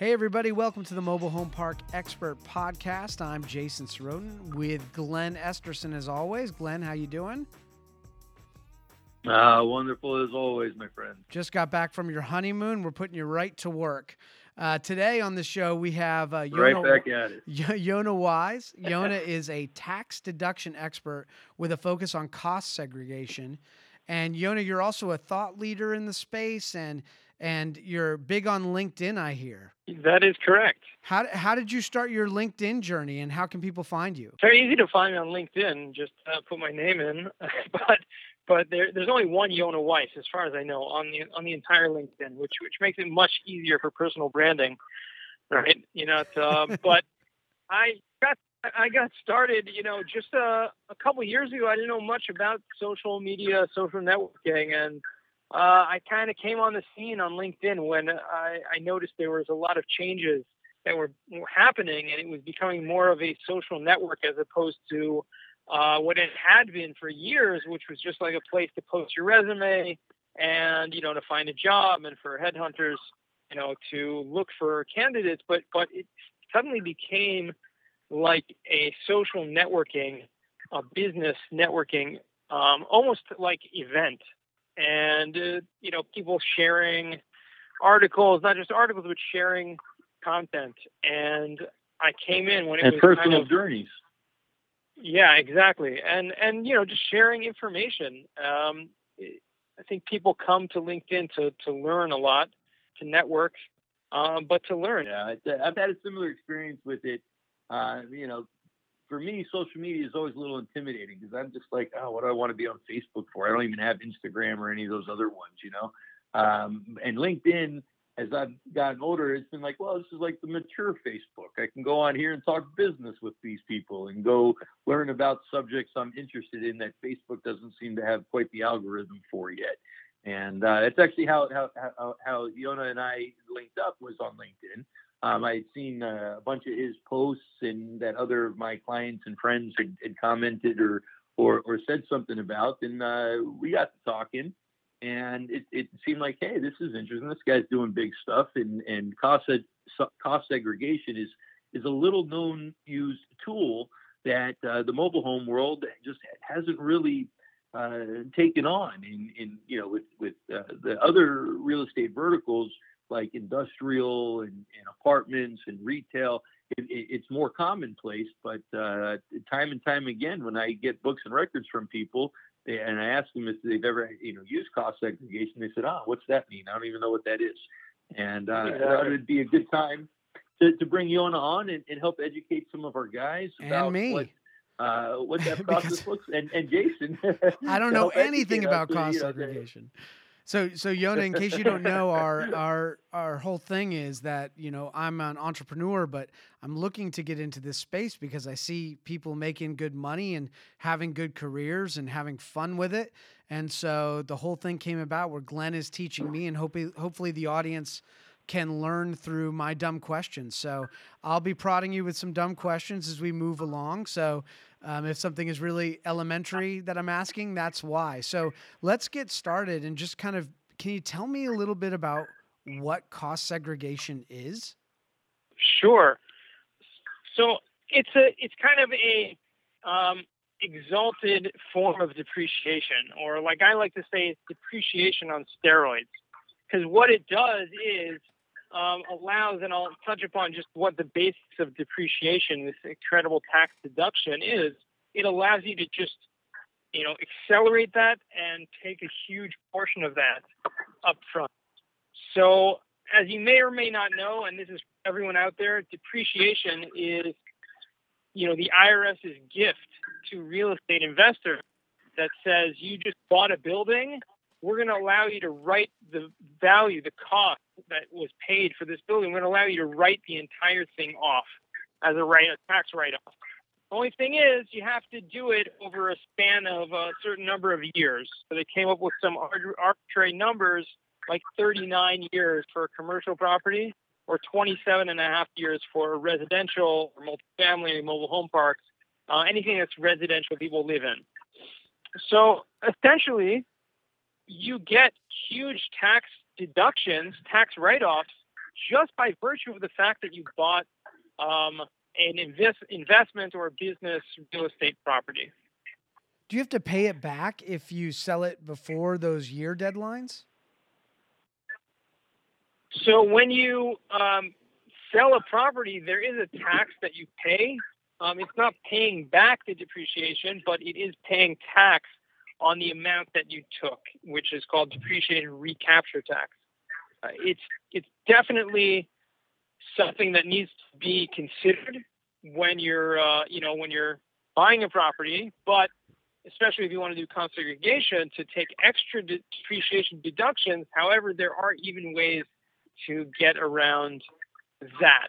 Hey everybody, welcome to the Mobile Home Park Expert Podcast. I'm Jason Cerroden with Glenn Esterson as always. Glenn, how you doing? Wonderful as always, my friend. Just got back from your honeymoon. We're putting you right to work. Today on the show, we have Yonah Weiss. Yonah is a tax deduction expert with a focus on cost segregation. And Yonah, you're also a thought leader in the space and you're big on LinkedIn, I hear. That is correct. How did you start your LinkedIn journey, and how can people find you? It's very easy to find me on LinkedIn. Just put my name in, but there's only one Yonah Weiss, as far as I know, on the entire LinkedIn, which makes it much easier for personal branding, right? You know, but I got started, you know, just a couple years ago. I didn't know much about social media, social networking, and I kind of came on the scene on LinkedIn when I noticed there was a lot of changes that were happening, and it was becoming more of a social network as opposed to what it had been for years, which was just like a place to post your resume and, you know, to find a job and for headhunters, you know, to look for candidates. But it suddenly became like a social networking, a business networking, almost like event. And, you know, people sharing articles, not just articles, but sharing content. And I came in when it was personal kind of journeys. Yeah, exactly. And, you know, just sharing information. I think people come to LinkedIn to learn a lot, to network, but to learn. Yeah, I've had a similar experience with it. You know, for me, social media is always a little intimidating because I'm just like, oh, what do I want to be on Facebook for? I don't even have Instagram or any of those other ones, you know? And LinkedIn, as I've gotten older, it's been like, well, this is like the mature Facebook. I can go on here and talk business with these people and go learn about subjects I'm interested in that Facebook doesn't seem to have quite the algorithm for yet. And that's actually how Yonah and I linked up, was on LinkedIn. I had seen a bunch of his posts, and that other of my clients and friends had commented or said something about, and we got to talking, and it seemed like, hey, this is interesting. This guy's doing big stuff, and cost segregation is a little known used tool that the mobile home world just hasn't really taken on in you know, with the other real estate verticals, like industrial and apartments and retail. It's more commonplace, but time and time again, when I get books and records from people, and I ask them if they've ever, you know, used cost segregation, they said, "Oh, what's that mean? I don't even know what that is." And it would be a good time to bring Yonah on and help educate some of our guys about and me. What that process looks and Jason. I don't know anything about cost segregation. So Yonah, in case you don't know, our whole thing is that, you know, I'm an entrepreneur, but I'm looking to get into this space because I see people making good money and having good careers and having fun with it. And so the whole thing came about where Glenn is teaching me, and hopefully the audience can learn through my dumb questions. So I'll be prodding you with some dumb questions as we move along. So if something is really elementary that I'm asking, that's why. So let's get started and just kind of, can you tell me a little bit about what cost segregation is? Sure. So it's kind of a exalted form of depreciation, or like I like to say, it's depreciation on steroids. Because what it does is allows, and I'll touch upon just what the basics of depreciation, this incredible tax deduction is, it allows you to just, you know, accelerate that and take a huge portion of that up front. So as you may or may not know, and this is for everyone out there, depreciation is, you know, the IRS's gift to real estate investors that says you just bought a building, we're going to allow you to write the value, the cost that was paid for this building. We're going to allow you to write the entire thing off as a tax write-off. The only thing is you have to do it over a span of a certain number of years. So they came up with some arbitrary numbers, like 39 years for a commercial property or 27 and a half years for residential or multifamily, mobile home parks, anything that's residential people live in. So essentially, you get huge tax deductions, tax write-offs just by virtue of the fact that you bought an investment or a business real estate property. Do you have to pay it back if you sell it before those year deadlines? So when you sell a property, there is a tax that you pay. It's not paying back the depreciation, but it is paying tax on the amount that you took, which is called depreciation recapture tax. It's definitely something that needs to be considered when you're when you're buying a property, but especially if you want to do consegregation, to take extra depreciation deductions. However, there are even ways to get around that,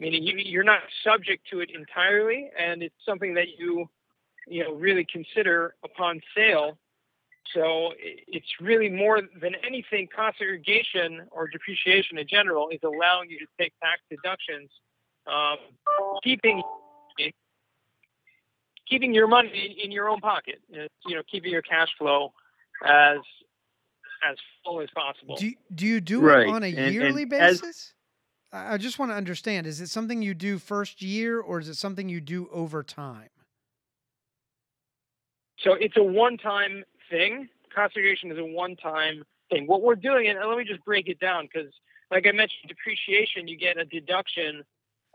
meaning you're not subject to it entirely, and it's something that you really consider upon sale. So it's really, more than anything, consegregation or depreciation in general is allowing you to take tax deductions, keeping your money in your own pocket, keeping your cash flow as full as possible. Do you do it on a yearly basis? I just want to understand, is it something you do first year, or is it something you do over time? So it's a one-time thing. Consegregation is a one-time thing. What we're doing, and let me just break it down, because like I mentioned, depreciation, you get a deduction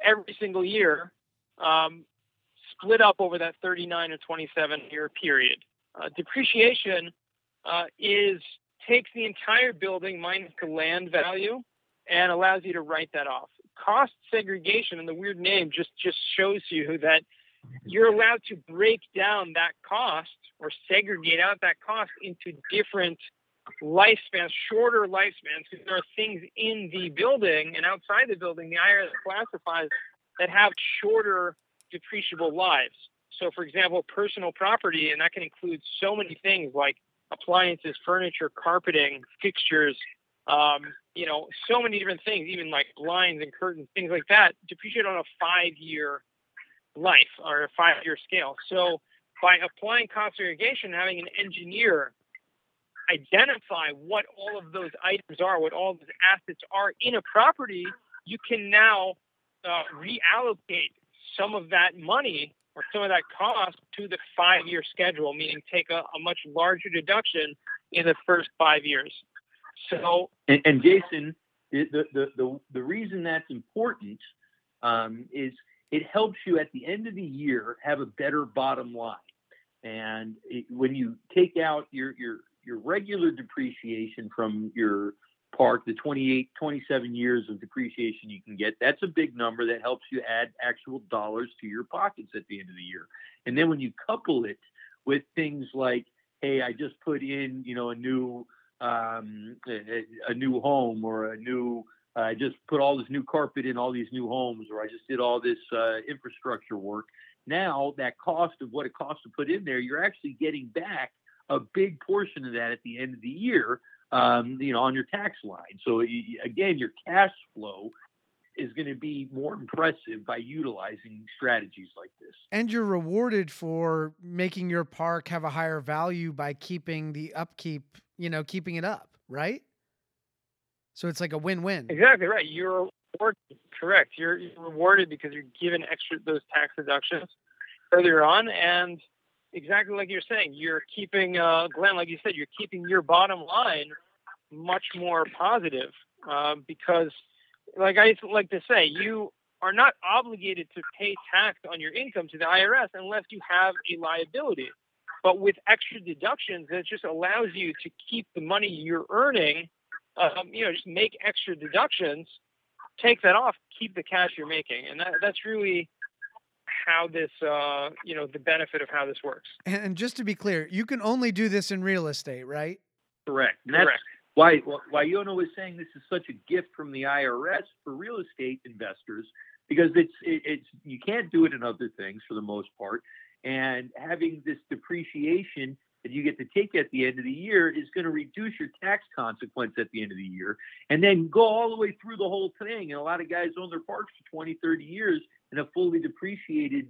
every single year, split up over that 39 or 27-year period. Depreciation takes the entire building minus the land value and allows you to write that off. Cost segregation, and the weird name just shows you that you're allowed to break down that cost or segregate out that cost into different lifespans, shorter lifespans, because there are things in the building and outside the building the IRS classifies that have shorter depreciable lives. So, for example, personal property, and that can include so many things like appliances, furniture, carpeting, fixtures, so many different things, even like blinds and curtains, things like that, depreciate on a 5-year life or a 5-year scale. So by applying consegregation, having an engineer identify what all of those items are, what all those assets are in a property, you can now reallocate some of that money or some of that cost to the 5-year schedule, meaning take a much larger deduction in the first 5 years. So, and Jason, the reason that's important is it helps you at the end of the year have a better bottom line. And when you take out your regular depreciation from your park, the 28, 27 years of depreciation you can get, that's a big number that helps you add actual dollars to your pockets at the end of the year. And then when you couple it with things like, hey, I just put in, a new home, or I just put all this new carpet in all these new homes, or I just did all this infrastructure work. Now that cost of what it costs to put in there, you're actually getting back a big portion of that at the end of the year, on your tax line. So again, your cash flow is going to be more impressive by utilizing strategies like this. And you're rewarded for making your park have a higher value by keeping the upkeep, keeping it up, right? So it's like a win-win. Exactly right. You're rewarded. Correct. You're rewarded because you're given those tax deductions earlier on. And exactly like you're saying, you're keeping, Glenn, like you said, you're keeping your bottom line much more positive because, like I like to say, you are not obligated to pay tax on your income to the IRS unless you have a liability. But with extra deductions, that just allows you to keep the money you're earning, just make extra deductions, take that off, keep the cash you're making. And that's really how this, the benefit of how this works. And just to be clear, you can only do this in real estate, right? Correct. Correct. Why Yonah was saying this is such a gift from the IRS for real estate investors, because it's you can't do it in other things for the most part. And having this depreciation that you get to take at the end of the year is going to reduce your tax consequence at the end of the year, and then go all the way through the whole thing. And a lot of guys own their parks for 20, 30 years and have fully depreciated,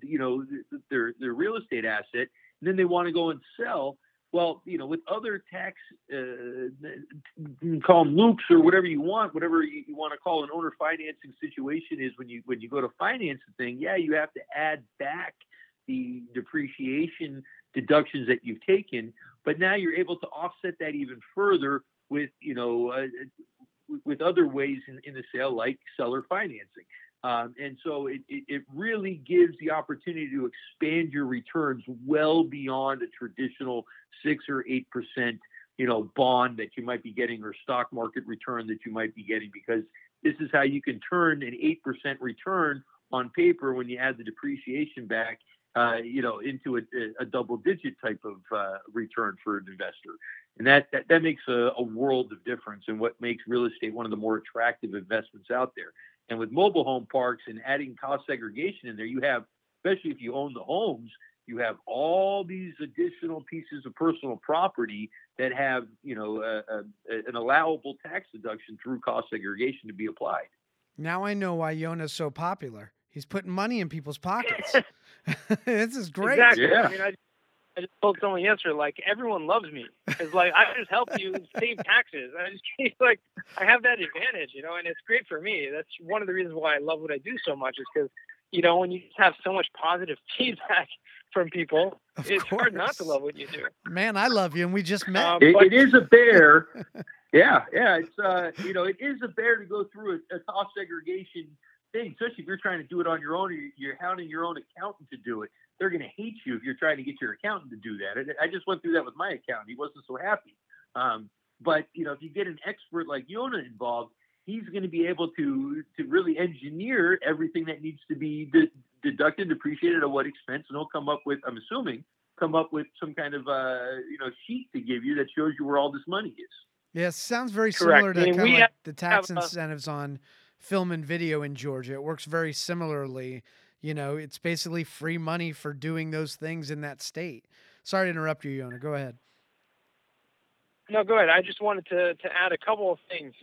their real estate asset. And then they want to go and sell. Well, you know, with other tax, call them loops or whatever you want to call an owner financing situation is when you go to finance the thing, yeah, you have to add back the depreciation deductions that you've taken, but now you're able to offset that even further with, you know, with other ways in the sale, like seller financing. And so it really gives the opportunity to expand your returns well beyond a traditional 6 or 8%, you know, bond that you might be getting or stock market return that you might be getting, because this is how you can turn an 8% return on paper when you add the depreciation back, you know, into a double digit type of return for an investor. And that makes a world of difference in what makes real estate one of the more attractive investments out there. And with mobile home parks and adding cost segregation in there, you have, especially if you own the homes, you have all these additional pieces of personal property that have, you know, an allowable tax deduction through cost segregation to be applied. Now I know why Yonah's so popular. He's putting money in people's pockets. This is great. Exactly. Yeah. I mean, I just told someone yesterday, like, everyone loves me. It's like, I just help you save taxes. I just, like, I have that advantage, you know, and it's great for me. That's one of the reasons why I love what I do so much, is because, you know, when you have so much positive feedback from people, it's hard not to love what you do. Man, I love you, and we just met. It is a bear. Yeah. It's, you know, it is a bear to go through a cost segregation thing, especially if you're trying to do it on your own, or you're hounding your own accountant to do it. They're going to hate you if you're trying to get your accountant to do that. I just went through that with my accountant. He wasn't so happy. But, you know, if you get an expert like Yonah involved, he's going to be able to really engineer everything that needs to be deducted, depreciated, at what expense, and he'll come up with, I'm assuming, some kind of, you know, sheet to give you that shows you where all this money is. Yeah, sounds very similar to kind of like the tax incentives on film and video in Georgia. It works very similarly. You know, it's basically free money for doing those things in that state. Sorry to interrupt you, Yonah. Go ahead. No, go ahead. I just wanted to add a couple of things.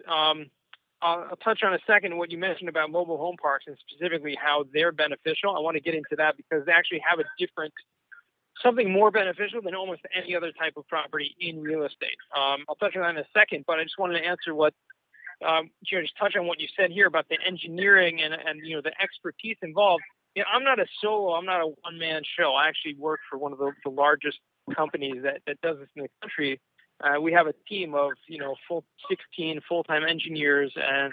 I'll touch on a second what you mentioned about mobile home parks and specifically how they're beneficial. I want to get into that because they actually have a different, something more beneficial than almost any other type of property in real estate. I'll touch on that in a second, but I just wanted to answer what, just touch on what you said here about the engineering and you know, the expertise involved. You know, I'm not a one-man show. I actually work for one of the largest companies that does this in the country. We have a team of, you know, 16 full-time engineers and,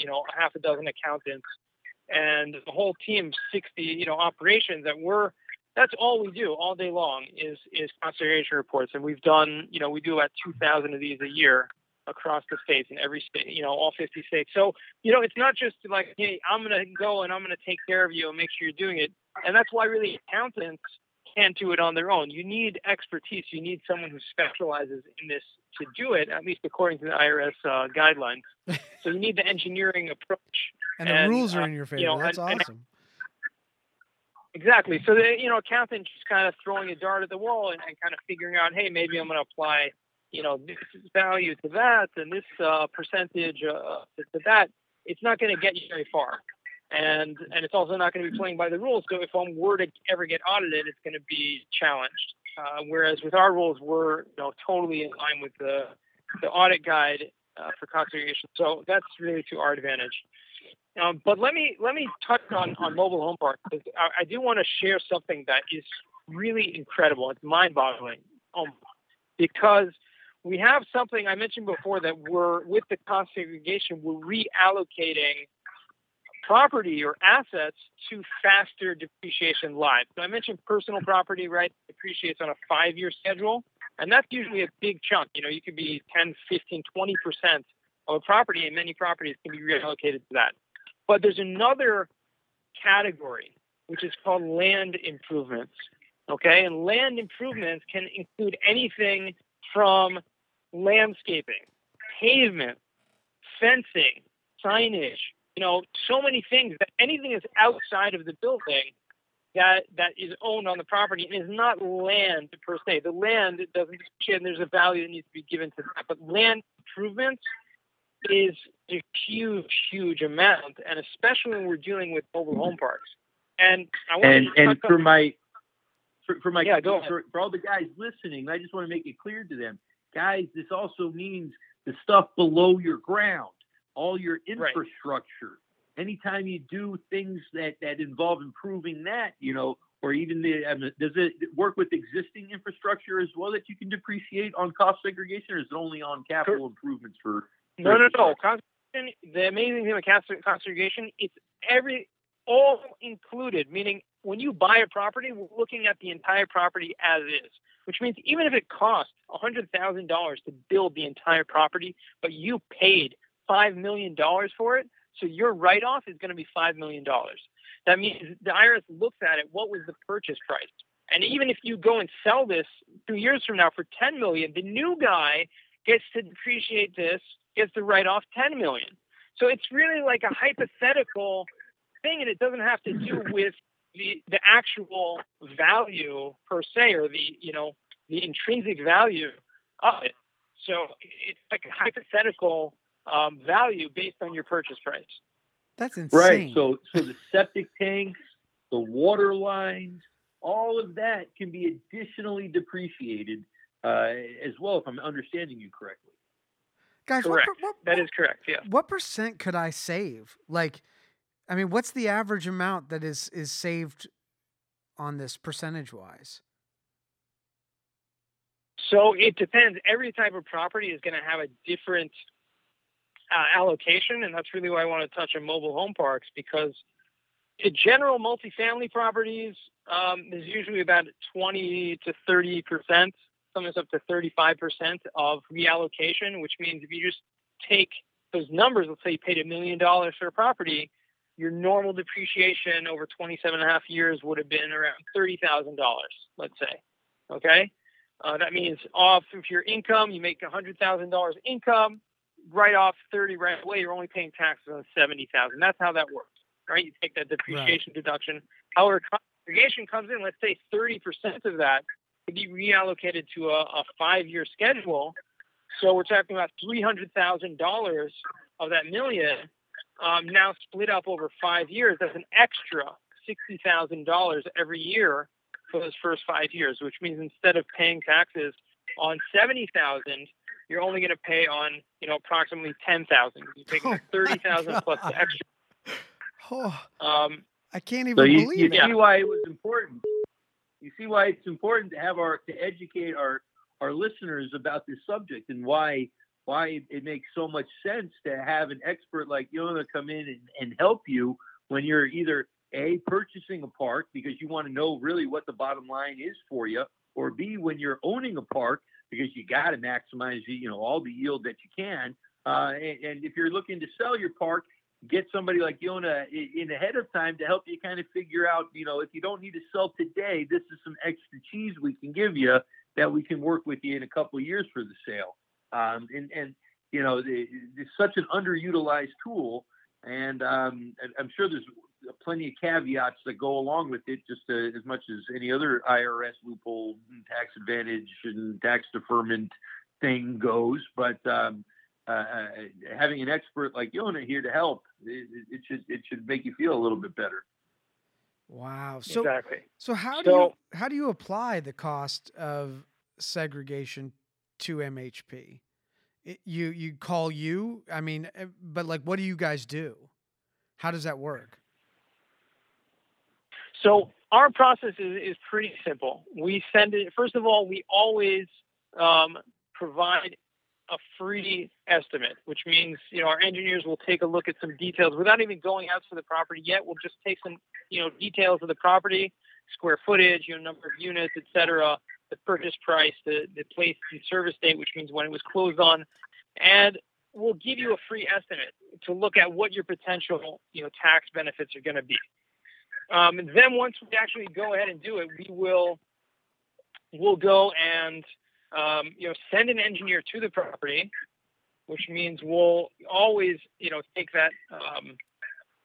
you know, half a dozen accountants and the whole team, 60, you know, operations that's all we do all day long is cost segregation reports. And we've done, you know, we do about 2,000 of these a year across the states, in every state, you know, all 50 states. So, you know, it's not just like, hey, I'm going to go and I'm going to take care of you and make sure you're doing it. And that's why really accountants can't do it on their own. You need expertise. You need someone who specializes in this to do it, at least according to the IRS guidelines. So you need the engineering approach. And the rules are in your favor. You know, that's awesome. Exactly. So, you know, accountants just kind of throwing a dart at the wall and kind of figuring out, hey, maybe I'm going to apply, you know, this value to that and this percentage to that. It's not going to get you very far. And it's also not going to be playing by the rules. So if one were to ever get audited, it's going to be challenged. Whereas with our rules, we're, you know, totally in line with the audit guide for cost segregation. So that's really to our advantage. But let me touch on mobile home parks, because I do want to share something that is really incredible. It's mind-boggling, because we have something I mentioned before that we're, with the cost segregation, we're reallocating property or assets to faster depreciation lives. So I mentioned personal property, right, depreciates on a 5-year schedule, and that's usually a big chunk. You know, you could be 10, 15, 20% of a property, and many properties can be reallocated to that. But there's another category, which is called land improvements, okay? And land improvements can include anything from landscaping, pavement, fencing, signage, you know, so many things, that anything is outside of the building that is owned on the property and is not land per se. The land doesn't depreciate, and there's a value that needs to be given to that. But land improvements is a huge, huge amount, and especially when we're dealing with mobile home parks. And I want to touch on for all the guys listening, I just want to make it clear to them, guys, this also means the stuff below your ground, all your infrastructure. Right. Anytime you do things that involve improving that, you know, or even does it work with existing infrastructure as well that you can depreciate on cost segregation, or is it only on capital improvements for? No. The amazing thing with cost segregation, it's all included, meaning when you buy a property, we're looking at the entire property as is, which means even if it costs $100,000 to build the entire property, but you paid $5 million for it, so your write-off is going to be $5 million. That means the IRS looks at it, what was the purchase price? And even if you go and sell this 2 years from now for $10 million, the new guy gets to depreciate this, gets to write off $10 million. So it's really like a hypothetical thing, and it doesn't have to do with the actual value per se, or the intrinsic value of it. So it's like a hypothetical value based on your purchase price. That's insane. Right. So the septic tanks, the water lines, all of that can be additionally depreciated as well, if I'm understanding you correctly. Guys, correct. That is correct, yeah. What percent could I save? Like, I mean, what's the average amount that is saved on this percentage-wise? So it depends. Every type of property is going to have a different allocation, and that's really why I want to touch on mobile home parks, because in general, multifamily properties, there's usually about 20 to 30%, sometimes up to 35% of reallocation, which means if you just take those numbers, let's say you paid $1 million for a property, your normal depreciation over 27.5 years would have been around $30,000, let's say. Okay? That means off of your income, you make $100,000 income, write off 30 right away, you're only paying taxes on $70,000. That's how that works, right? You take that depreciation deduction. However, congregation comes in, let's say 30% of that could be reallocated to a 5-year schedule. So we're talking about $300,000 of that million now split up over 5 years. That's an extra $60,000 every year for those first 5 years, which means instead of paying taxes on $70,000, you're only going to pay on, approximately $10,000. You're taking $30,000 plus the extra. I can't even believe it. You see why it was important. You see why it's important to have to educate our listeners about this subject, and why it makes so much sense to have an expert like Yonah come in and help you when you're either A, purchasing a park because you want to know really what the bottom line is for you, or B, when you're owning a park because you got to maximize, all the yield that you can. And if you're looking to sell your park, get somebody like Yonah in ahead of time to help you kind of figure out, if you don't need to sell today, this is some extra cheese we can give you that we can work with you in a couple of years for the sale. It's such an underutilized tool, and I'm sure there's plenty of caveats that go along with it, just as much as any other IRS loophole, tax advantage, and tax deferment thing goes. But having an expert like Yonah here to help, it should make you feel a little bit better. Wow. So, exactly. So how do you apply the cost of segregation to MHP? What do you guys do? How does that work? So our process is pretty simple. We send it, first of all, we always provide a free estimate, which means, our engineers will take a look at some details without even going out to the property yet. We'll just take some, details of the property, square footage, number of units, et cetera, the purchase price, the place and service date, which means when it was closed on, and we'll give you a free estimate to look at what your potential, tax benefits are going to be. And then once we actually go ahead and do it, we'll go and, send an engineer to the property, which means we'll always, take that,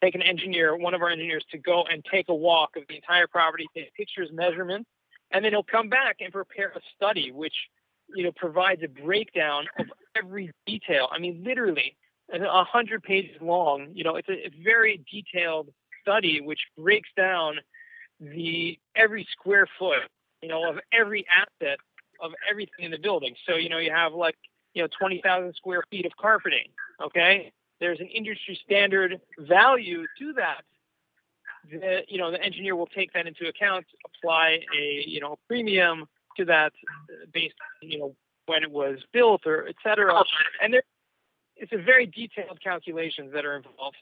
take an engineer, one of our engineers, to go and take a walk of the entire property, take pictures, measurements, and then he'll come back and prepare a study, which, provides a breakdown of every detail. I mean, literally 100 pages long, it's a very detailed study, which breaks down every square foot of every asset, of everything in the building. So, you have 20,000 square feet of carpeting. Okay. There's an industry standard value to that. The engineer will take that into account, apply a premium to that based, when it was built or et cetera. And it's a very detailed calculations that are involved.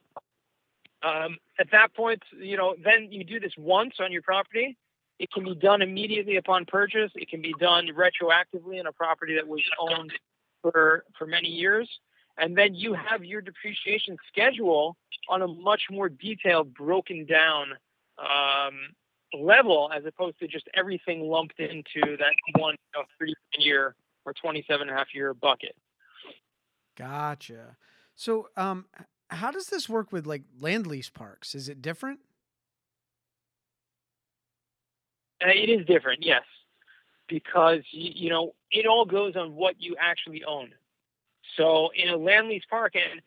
At that point, then you do this once on your property. It can be done immediately upon purchase. It can be done retroactively in a property that was owned for many years. And then you have your depreciation schedule on a much more detailed, broken down level, as opposed to just everything lumped into that one 30-year or 27.5-year bucket. Gotcha. So how does this work with land lease parks? Is it different? It is different, yes, because, it all goes on what you actually own. So in a land lease park, and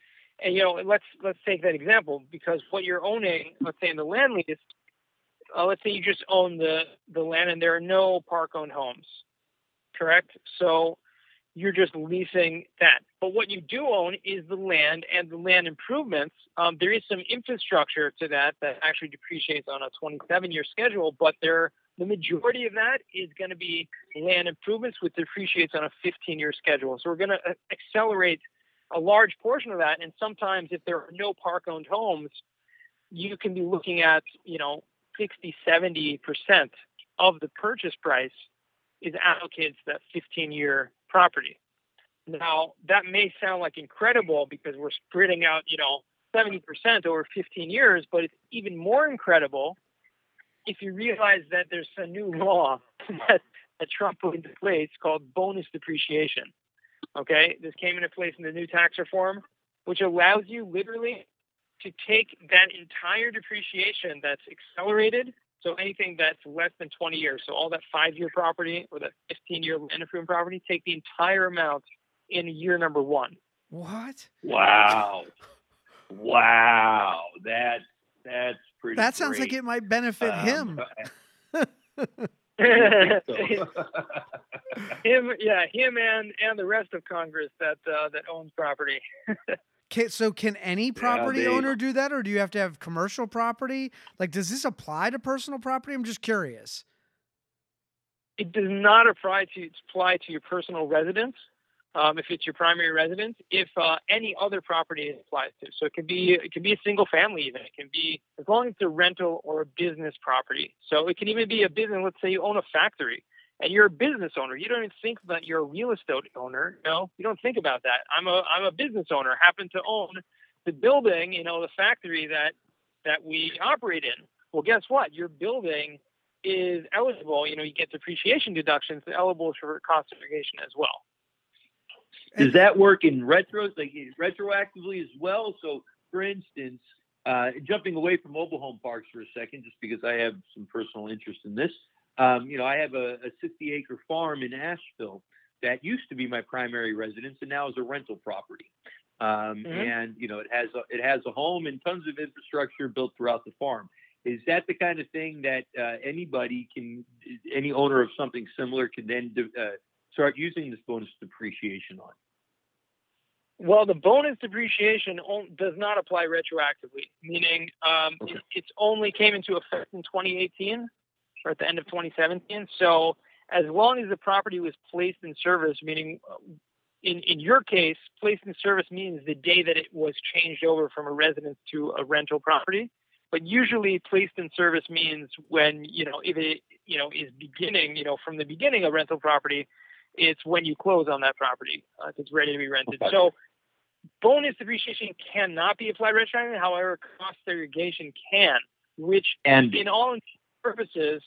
let's take that example, because what you're owning, let's say in the land lease, let's say you just own the land and there are no park-owned homes, correct? So you're just leasing that. But what you do own is the land and the land improvements. There is some infrastructure to that actually depreciates on a 27-year schedule, but the majority of that is going to be land improvements, which depreciates on a 15-year schedule. So we're going to accelerate a large portion of that. And sometimes if there are no park-owned homes, you can be looking at, 60, 70% of the purchase price is allocated to that 15-year property. Now, that may sound incredible because we're spreading out, 70% over 15 years, but it's even more incredible if you realize that there's a new law that Trump put into place called bonus depreciation. Okay. This came into place in the new tax reform, which allows you literally to take that entire depreciation that's accelerated. So anything that's less than 20 years. So all that 5-year property or that 15-year land improvement property, take the entire amount in year number one. What? Wow. That's pretty That sounds great. Like it might benefit him. him and the rest of Congress that owns property. So can any property owner do that, or do you have to have commercial property? Does this apply to personal property? I'm just curious. It does not apply to your personal residence, if it's your primary residence. If any other property it applies to, so it can be a single family even. It can be, as long as it's a rental or a business property. So it can even be a business. Let's say you own a factory and you're a business owner. You don't even think that you're a real estate owner. No, you don't think about that. I'm a business owner. Happen to own the building, the factory that we operate in. Well, guess what? Your building is eligible. You get depreciation deductions, eligible for cost segregation as well. Does that work in retroactively as well? So, for instance, jumping away from mobile home parks for a second, just because I have some personal interest in this. I have a 60-acre farm in Asheville that used to be my primary residence and now is a rental property. And, it has a home and tons of infrastructure built throughout the farm. Is that the kind of thing that any owner of something similar can then start using this bonus depreciation on? Well, the bonus depreciation does not apply retroactively, meaning it's only came into effect in 2018. Or at the end of 2017. So as long as the property was placed in service, meaning in your case, placed in service means the day that it was changed over from a residence to a rental property. But usually placed in service means when, if it, is beginning, from the beginning of rental property, it's when you close on that property. If it's ready to be rented. Okay. So bonus depreciation cannot be applied retroactively. However, cost segregation can, which in all purposes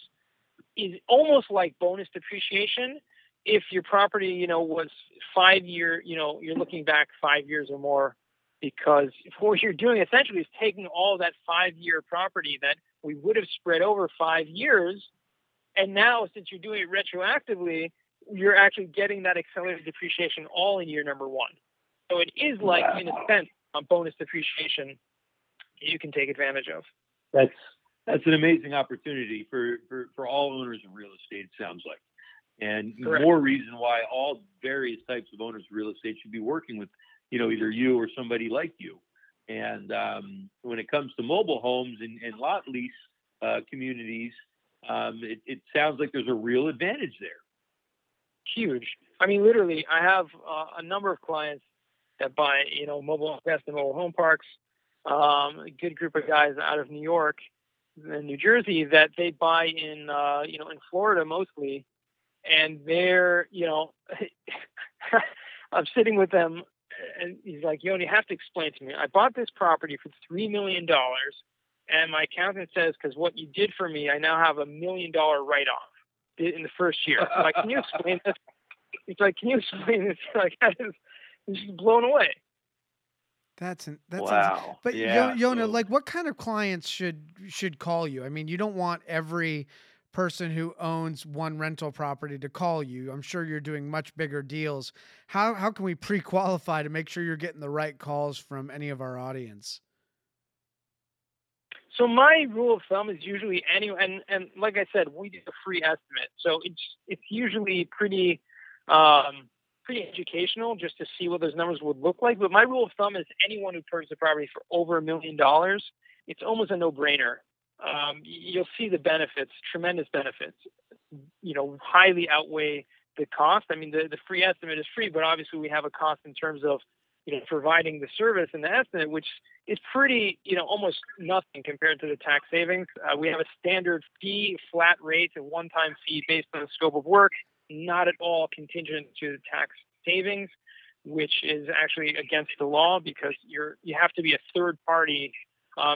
is almost like bonus depreciation if your property was 5 year, you're looking back 5 years or more, because what you're doing essentially is taking all that 5-year property that we would have spread over 5 years, and now since you're doing it retroactively, you're actually getting that accelerated depreciation all in year number one. So it is like in a sense a bonus depreciation you can take advantage of. That's that's an amazing opportunity for all owners of real estate, it sounds like. And correct. More reason why all various types of owners of real estate should be working with, you know, either you or somebody like you. And when it comes to mobile homes and lot lease communities, it sounds like there's a real advantage there. Huge. I mean, literally, I have a number of clients that buy, you know, mobile homes and mobile home parks. A good group of guys out of New York and New Jersey that they buy in, you know, in Florida mostly. And they're, you know, I'm sitting with them and he's like, Yoni, you have to explain to me. I bought this property for $3 million and my accountant says, because what you did for me, I now have $1 million write-off in the first year. I'm like, can you explain this? He's like, can you explain this? Like, I'm just blown away. Wow. But yeah. Yonah, like, what kind of clients should call you? I mean, you don't want every person who owns one rental property to call you. I'm sure you're doing much bigger deals. How can we pre-qualify to make sure you're getting the right calls from any of our audience? So my rule of thumb is usually and like I said, we do a free estimate. So it's usually pretty educational just to see what those numbers would look like. But my rule of thumb is anyone who purchased a property for over $1 million, it's almost a no-brainer. You'll see the benefits, tremendous benefits, you know, highly outweigh the cost. I mean, the free estimate is free, but obviously we have a cost in terms of, you know, providing the service and the estimate, which is pretty, you know, almost nothing compared to the tax savings. We have a standard fee, flat rate, a one-time fee based on the scope of work, not at all contingent to the tax savings, which is actually against the law because you have to be a third party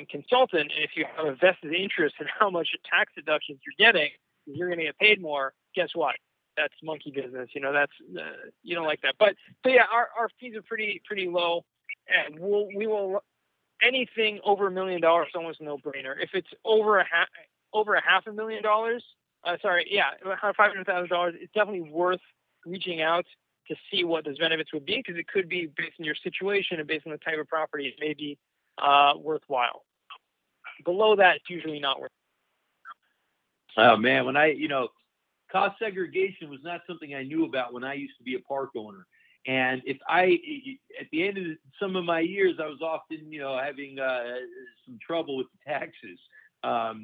consultant, and if you have a vested interest in how much tax deductions you're getting, you're going to get paid more. Guess what? That's monkey business. You know, that's you don't like that. But so yeah, our fees are pretty low, and we will anything over $1 million almost no brainer. If it's over a $500,000, around $500,000, it's definitely worth reaching out to see what those benefits would be because it could be based on your situation and based on the type of property it may be. Worthwhile. Below that, it's usually not worth it. Oh man, when cost segregation was not something I knew about when I used to be a park owner. And if at the end of some of my years, I was often, having some trouble with the taxes. Had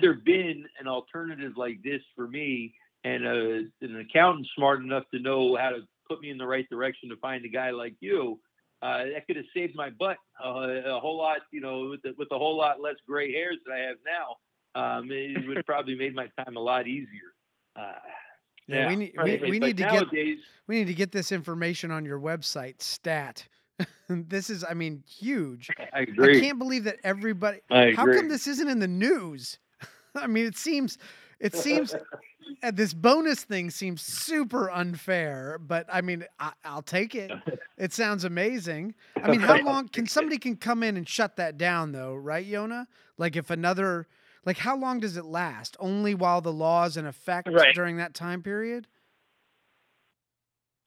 there been an alternative like this for me and an accountant smart enough to know how to put me in the right direction to find a guy like you, that could have saved my butt a whole lot, with a whole lot less gray hairs than I have now. It would probably made my time a lot easier. We need to get this information on your website, stat. This is, huge. I agree. I can't believe that everybody. How come this isn't in the news? I mean, it seems. This bonus thing seems super unfair, but I'll take it. It sounds amazing. How long can somebody come in and shut that down though? Right, Yonah? How long does it last? Only while the law is in effect during that time period?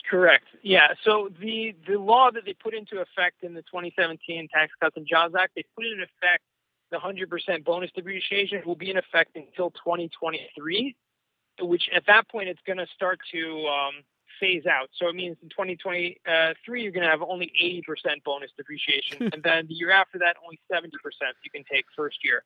Correct. Yeah. So the law that they put into effect in the 2017 Tax Cuts and Jobs Act, they put it in effect. The 100% bonus depreciation will be in effect until 2023. Which at that point it's going to start to phase out. So it means in 2023 you're going to have only 80% bonus depreciation, and then the year after that only 70% you can take first year,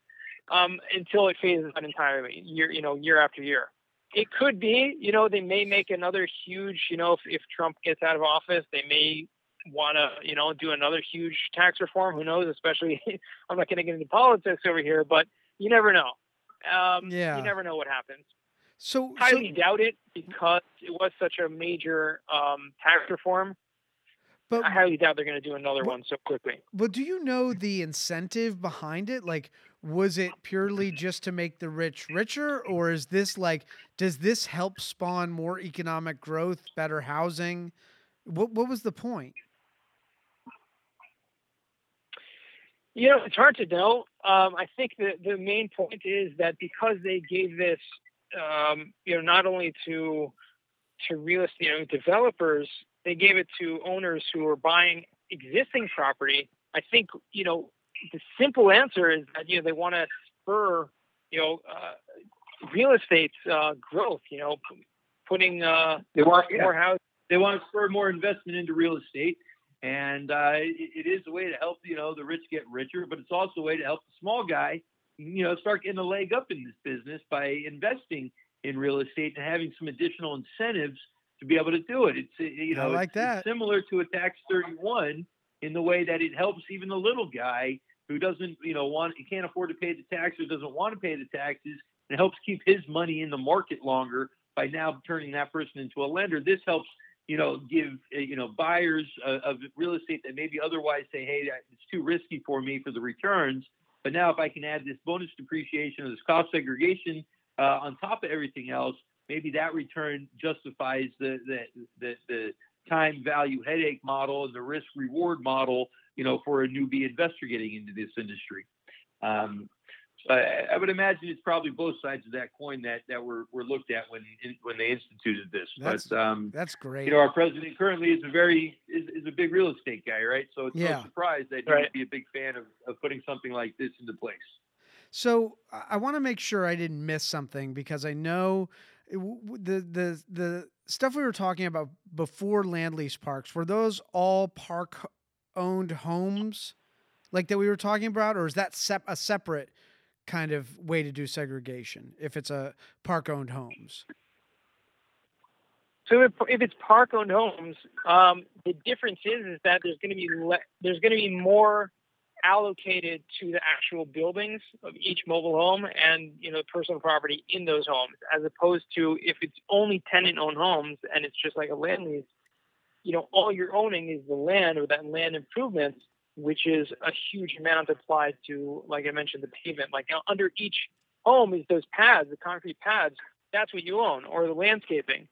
until it phases out entirely year after year. It could be they may make another huge if Trump gets out of office they may want to do another huge tax reform. Who knows? Especially I'm not going to get into politics over here, but you never know. You never know what happens. So highly doubt it because it was such a major tax reform. But I highly doubt they're going to do another one so quickly. But do you know the incentive behind it? Like, was it purely just to make the rich richer, or is this does this help spawn more economic growth, better housing? What was the point? It's hard to know. I think the main point is that because they gave this. Not only to real estate developers, they gave it to owners who were buying existing property. I think the simple answer is that, they want to spur, real estate's growth, putting more houses. They want to spur more investment into real estate. And it is a way to help, the rich get richer, but it's also a way to help the small guy, start getting a leg up in this business by investing in real estate and having some additional incentives to be able to do it. It's, it's similar to a tax 31 in the way that it helps even the little guy who doesn't, can't afford to pay the taxes, doesn't want to pay the taxes. It helps keep his money in the market longer by now turning that person into a lender. This helps, give, buyers of real estate that maybe otherwise say, hey, it's too risky for me for the returns. But now if I can add this bonus depreciation or this cost segregation on top of everything else, maybe that return justifies the time value headache model and the risk reward model, for a newbie investor getting into this industry. I would imagine it's probably both sides of that coin that were looked at when they instituted this. That's great. Our president currently is a big real estate guy, right? So it's no surprise that he would be a big fan of putting something like this into place. So I want to make sure I didn't miss something, because I know the stuff we were talking about before land lease parks, were those all park owned homes like that we were talking about, or is that a separate kind of way to do segregation if it's a park-owned homes? So if it's park-owned homes, the difference is that there's going to be more allocated to the actual buildings of each mobile home and personal property in those homes, as opposed to if it's only tenant-owned homes and it's just like a land lease. All you're owning is the land or that land improvements, which is a huge amount applied to, like I mentioned, the pavement. Like under each home is those pads, the concrete pads. That's what you own, or the landscaping.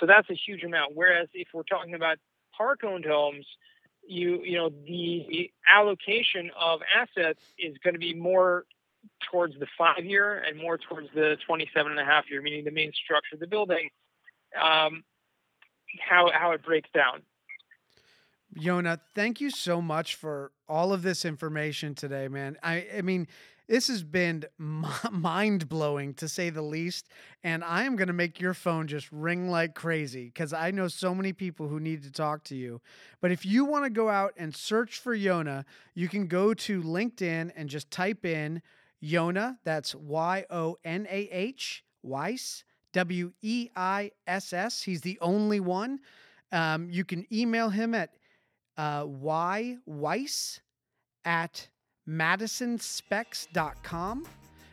So that's a huge amount. Whereas if we're talking about park-owned homes, the allocation of assets is going to be more towards the 5-year and more towards the 27.5-year, meaning the main structure of the building, how it breaks down. Yonah, thank you so much for all of this information today, man. I mean, this has been mind-blowing, to say the least, and I am going to make your phone just ring like crazy, because I know so many people who need to talk to you. But if you want to go out and search for Yonah, you can go to LinkedIn and just type in Yonah, that's Yonah, Weiss, Weiss. He's the only one. You can email him at yweiss@madisonspecs.com,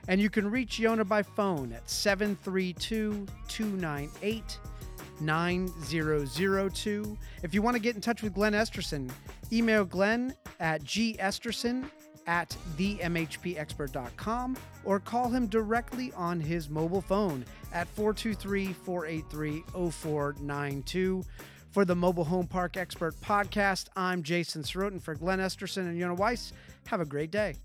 and you can reach Yonah by phone at 732-298-9002. If you want to get in touch with Glenn Esterson, email Glenn at gesterson@themhpexpert.com, or call him directly on his mobile phone at 423-483-0492. For the Mobile Home Park Expert Podcast, I'm Jason Cerroden. For Glenn Esterson and Yonah Weiss, have a great day.